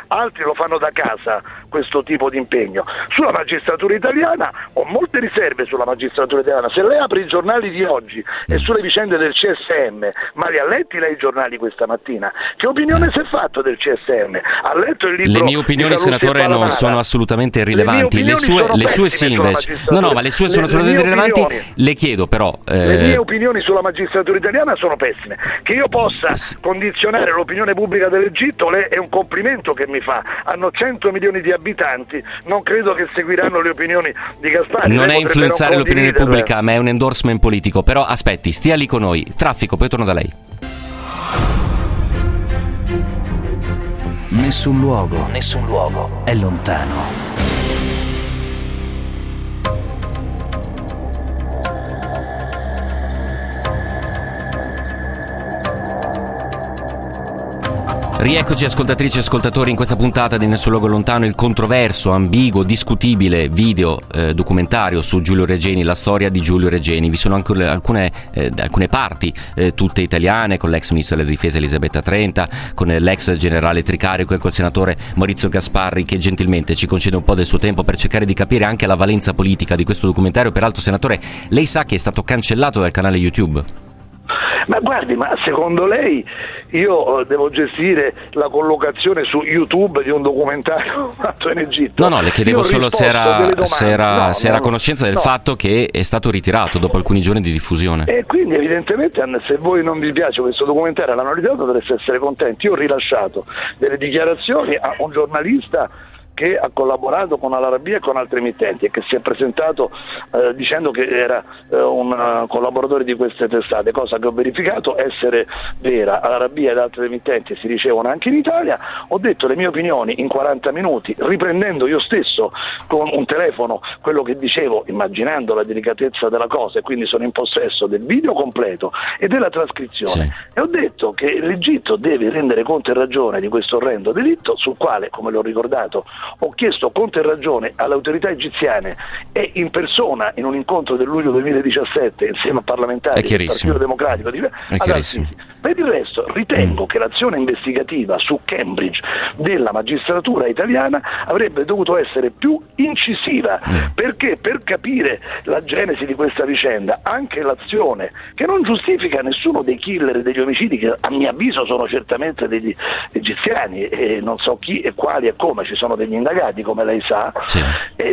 Altri lo fanno da casa questo tipo di impegno. Sulla magistratura italiana ho molte riserve sulla magistratura italiana. Se lei apre i giornali di oggi e sulle vicende del CSM CSM? Ma li ha letti lei i giornali questa mattina? Che opinione si è fatto del CSM? Ha letto il libro? Le mie opinioni, senatore, non sono assolutamente irrilevanti. Le sue sì, invece. No, ma le sue sono assolutamente irrilevanti. Le chiedo però... Le mie opinioni sulla magistratura italiana sono pessime. Che io possa condizionare l'opinione pubblica dell'Egitto è un complimento che mi fa. Hanno 100 milioni di abitanti, non credo che seguiranno le opinioni di Gasparri. Non è influenzare l'opinione pubblica, ma è un endorsement politico. Però aspetti, stia lì con noi. Traffico, poi torno da lei. Nessun luogo è lontano. Rieccoci ascoltatrici e ascoltatori in questa puntata di Nessun Luogo Lontano, il controverso, ambiguo, discutibile video documentario su Giulio Regeni, la storia di Giulio Regeni. Vi sono anche alcune parti tutte italiane, con l'ex ministro della difesa Elisabetta Trenta, con l'ex generale Tricarico e col senatore Maurizio Gasparri, che gentilmente ci concede un po' del suo tempo per cercare di capire anche la valenza politica di questo documentario. Peraltro, senatore, lei sa che è stato cancellato dal canale YouTube? Ma guardi, ma secondo lei io devo gestire la collocazione su YouTube di un documentario fatto in Egitto? No, le chiedevo solo se era a conoscenza del fatto che è stato ritirato dopo alcuni giorni di diffusione. E quindi evidentemente, se voi non vi piace questo documentario, l'hanno ritirato, dovreste essere contenti. Io ho rilasciato delle dichiarazioni a un giornalista che ha collaborato con Al Arabiya e con altri emittenti e che si è presentato dicendo che era un collaboratore di queste testate, cosa che ho verificato essere vera. Al Arabiya ed altri emittenti si ricevono anche in Italia. Ho detto le mie opinioni in 40 minuti, riprendendo io stesso con un telefono quello che dicevo, immaginando la delicatezza della cosa, e quindi sono in possesso del video completo e della trascrizione. Sì. E ho detto che l'Egitto deve rendere conto e ragione di questo orrendo delitto, sul quale, come l'ho ricordato, ho chiesto conto e ragione alle autorità egiziane e in persona in un incontro del luglio 2017 insieme a parlamentari del Partito Democratico. Per il resto ritengo che l'azione investigativa su Cambridge della magistratura italiana avrebbe dovuto essere più incisiva, perché per capire la genesi di questa vicenda, anche l'azione che non giustifica nessuno dei killer e degli omicidi, che a mio avviso sono certamente degli egiziani, e non so chi e quali e come, ci sono degli indagati, come lei sa, sì.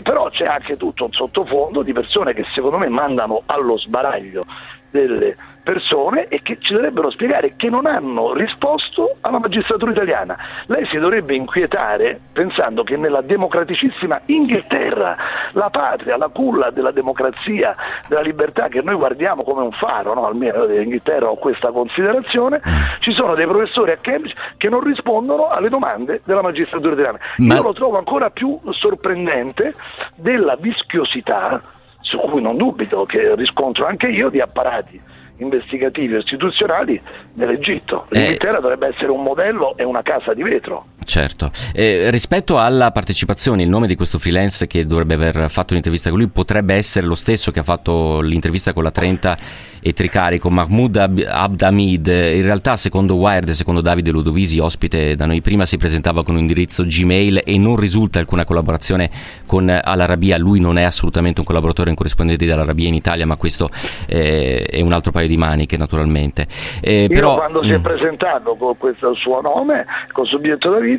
Però c'è anche tutto un sottofondo di persone che secondo me mandano allo sbaraglio delle persone e che ci dovrebbero spiegare che non hanno risposto alla magistratura italiana. Lei si dovrebbe inquietare pensando che nella democraticissima Inghilterra, la patria, la culla della democrazia, della libertà che noi guardiamo come un faro, no? Almeno dell'Inghilterra ho questa considerazione, ci sono dei professori a Cambridge che non rispondono alle domande della magistratura italiana. Io lo trovo ancora più sorprendente della vischiosità, su cui non dubito che riscontro anche io, di apparati investigativi e istituzionali dell'Egitto. L'Inghilterra dovrebbe essere un modello e una casa di vetro. Certo. Rispetto alla partecipazione, il nome di questo freelance che dovrebbe aver fatto un'intervista con lui potrebbe essere lo stesso che ha fatto l'intervista con la Trenta e Tricarico, Mahmoud Abdhamid. In realtà, secondo Wired e secondo Davide Ludovisi, ospite da noi prima, si presentava con un indirizzo Gmail e non risulta alcuna collaborazione con Al Arabiya. Lui non è assolutamente un collaboratore, un corrispondente dell'Arabia in Italia, ma questo è un altro paio di maniche, naturalmente. Però quando si è presentato con questo suo nome, con soggetto da visita,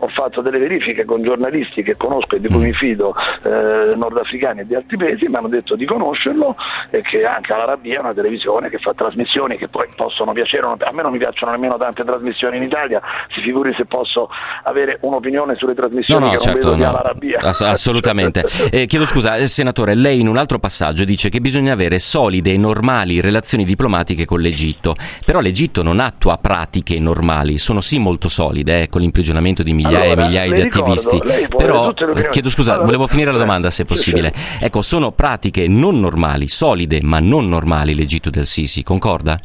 ho fatto delle verifiche con giornalisti che conosco e di cui mi fido, nordafricani e di altri paesi, mi hanno detto di conoscerlo e che anche Al Arabiya è una televisione che fa trasmissioni che poi possono piacere, a me non mi piacciono nemmeno tante trasmissioni in Italia, si figuri se posso avere un'opinione sulle trasmissioni che non vedo di Al Arabiya. Assolutamente. Chiedo scusa, senatore, lei in un altro passaggio dice che bisogna avere solide e normali relazioni diplomatiche con l'Egitto, però l'Egitto non attua pratiche normali, sono sì molto solide, con l'imprigionamento di migliaia e migliaia di attivisti, però chiedo scusa, volevo finire la domanda se possibile. Ecco, sono pratiche non normali, solide ma non normali l'Egitto del Sisi, concorda?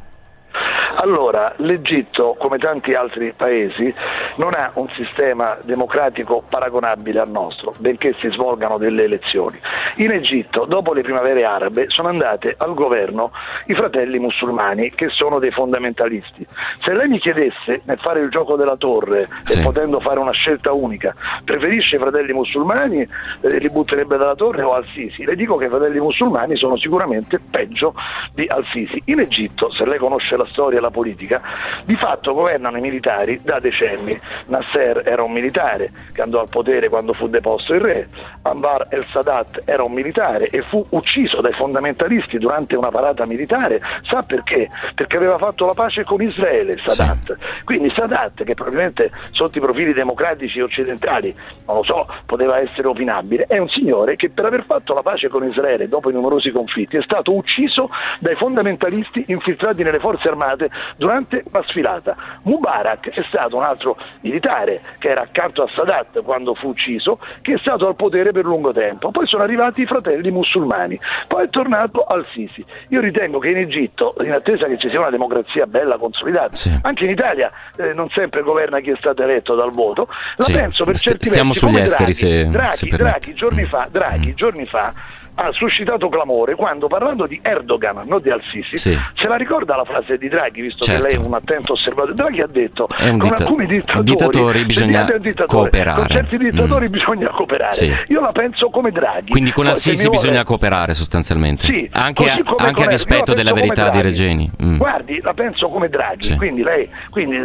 Allora, l'Egitto, come tanti altri paesi, non ha un sistema democratico paragonabile al nostro, benché si svolgano delle elezioni. In Egitto, dopo le primavere arabe, sono andate al governo i Fratelli Musulmani, che sono dei fondamentalisti. Se lei mi chiedesse, nel fare il gioco della torre, sì, e potendo fare una scelta unica, preferisce i Fratelli Musulmani, li butterebbe dalla torre o Al-Sisi? Le dico che i Fratelli Musulmani sono sicuramente peggio di Al-Sisi. In Egitto, se lei conosce la storia e la politica, di fatto governano i militari da decenni. Nasser era un militare che andò al potere quando fu deposto il re, Anwar el-Sadat era un militare e fu ucciso dai fondamentalisti durante una parata militare. Sa perché? Perché aveva fatto la pace con Israele, Sadat. Sì. Quindi Sadat, che probabilmente sotto i profili democratici occidentali, non lo so, poteva essere opinabile, è un signore che per aver fatto la pace con Israele dopo i numerosi conflitti è stato ucciso dai fondamentalisti infiltrati nelle forze armate durante una sfilata. Mubarak è stato un altro militare che era accanto a Sadat quando fu ucciso, che è stato al potere per lungo tempo. Poi sono arrivati i Fratelli Musulmani, poi è tornato Al-Sisi. Io ritengo che in Egitto, in attesa che ci sia una democrazia bella consolidata, sì, anche in Italia non sempre governa chi è stato eletto dal voto, la sì, penso per certi versi come esteri, Draghi giorni fa ha suscitato clamore quando, parlando di Erdogan, non di Al-Sisi, sì, se la ricorda la frase di Draghi, visto certo, che lei è un attento osservatore. Draghi ha detto che con alcuni dittatori bisogna cooperare, con certi dittatori bisogna cooperare, sì. Io la penso come Draghi, quindi con Al-Sisi bisogna cooperare sostanzialmente, sì, anche a dispetto della verità di Regeni. Guardi, la penso come Draghi, sì, quindi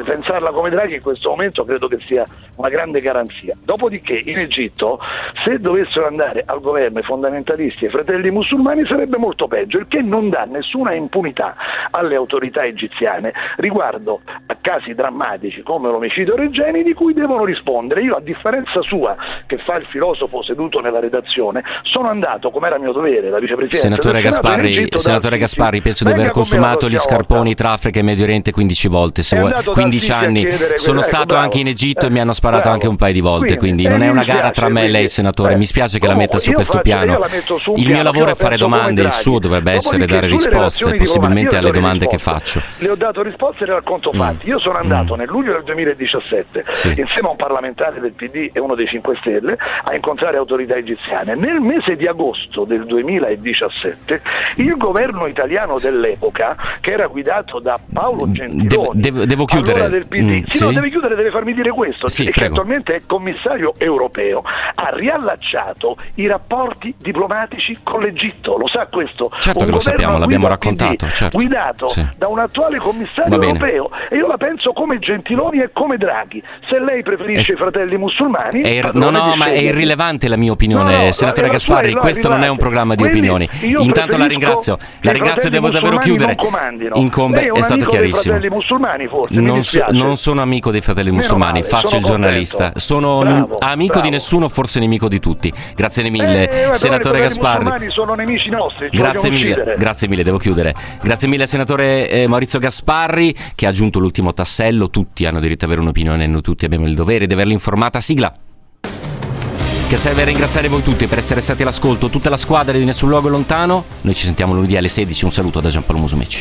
pensarla come Draghi in questo momento credo che sia una grande garanzia. Dopodiché in Egitto, se dovessero andare al governo i fondamentalisti e Fratelli Musulmani, sarebbe molto peggio, il che non dà nessuna impunità alle autorità egiziane riguardo a casi drammatici come l'omicidio Regeni, di cui devono rispondere. Io, a differenza sua, che fa il filosofo seduto nella redazione, sono andato, come era mio dovere, da vicepresidente Senatore Gasparri, penso di aver consumato gli scarponi tra Africa e Medio Oriente 15 volte, se vuoi, 15 anni. Sono stato anche in Egitto e mi hanno sparato anche un paio di volte, quindi non è una gara tra me e lei, senatore. Mi spiace che la metta su questo piano. Il mio lavoro è fare domande, il suo dovrebbe essere dare risposte, possibilmente alle domande che faccio. Le ho dato risposte e le racconto fatti. Io sono andato nel luglio del 2017, sì, insieme a un parlamentare del PD e uno dei 5 Stelle a incontrare autorità egiziane. Nel mese di agosto del 2017 il governo italiano dell'epoca, che era guidato da Paolo Gentiloni, devo chiudere, allora del PD, sì, no, deve chiudere, deve farmi dire questo, sì, che attualmente è commissario europeo, ha riallacciato i rapporti diplomatici con l'Egitto. Lo sa questo? Certo che lo sappiamo, l'abbiamo raccontato, certo, guidato, sì, da un attuale commissario europeo, e io la penso come Gentiloni e come Draghi. Se lei preferisce i Fratelli Musulmani, ma è irrilevante la mia opinione, senatore Gasparri, questo non è un programma di opinioni. Intanto la ringrazio, devo davvero chiudere. Incombe, è stato chiarissimo. Non sono amico dei Fratelli Musulmani, faccio il giornalista, sono amico di nessuno, forse nemico di tutti. Grazie mille, senatore Gasparri. Sono nemici nostri, grazie mille, devo chiudere. Grazie mille, senatore Maurizio Gasparri, che ha aggiunto l'ultimo tassello. Tutti hanno diritto ad avere un'opinione, noi tutti abbiamo il dovere di averla informata. Sigla che serve a ringraziare voi tutti per essere stati all'ascolto, tutta la squadra di Nessun Luogo è Lontano. Noi ci sentiamo lunedì alle 16. Un saluto da Giampaolo Musumeci.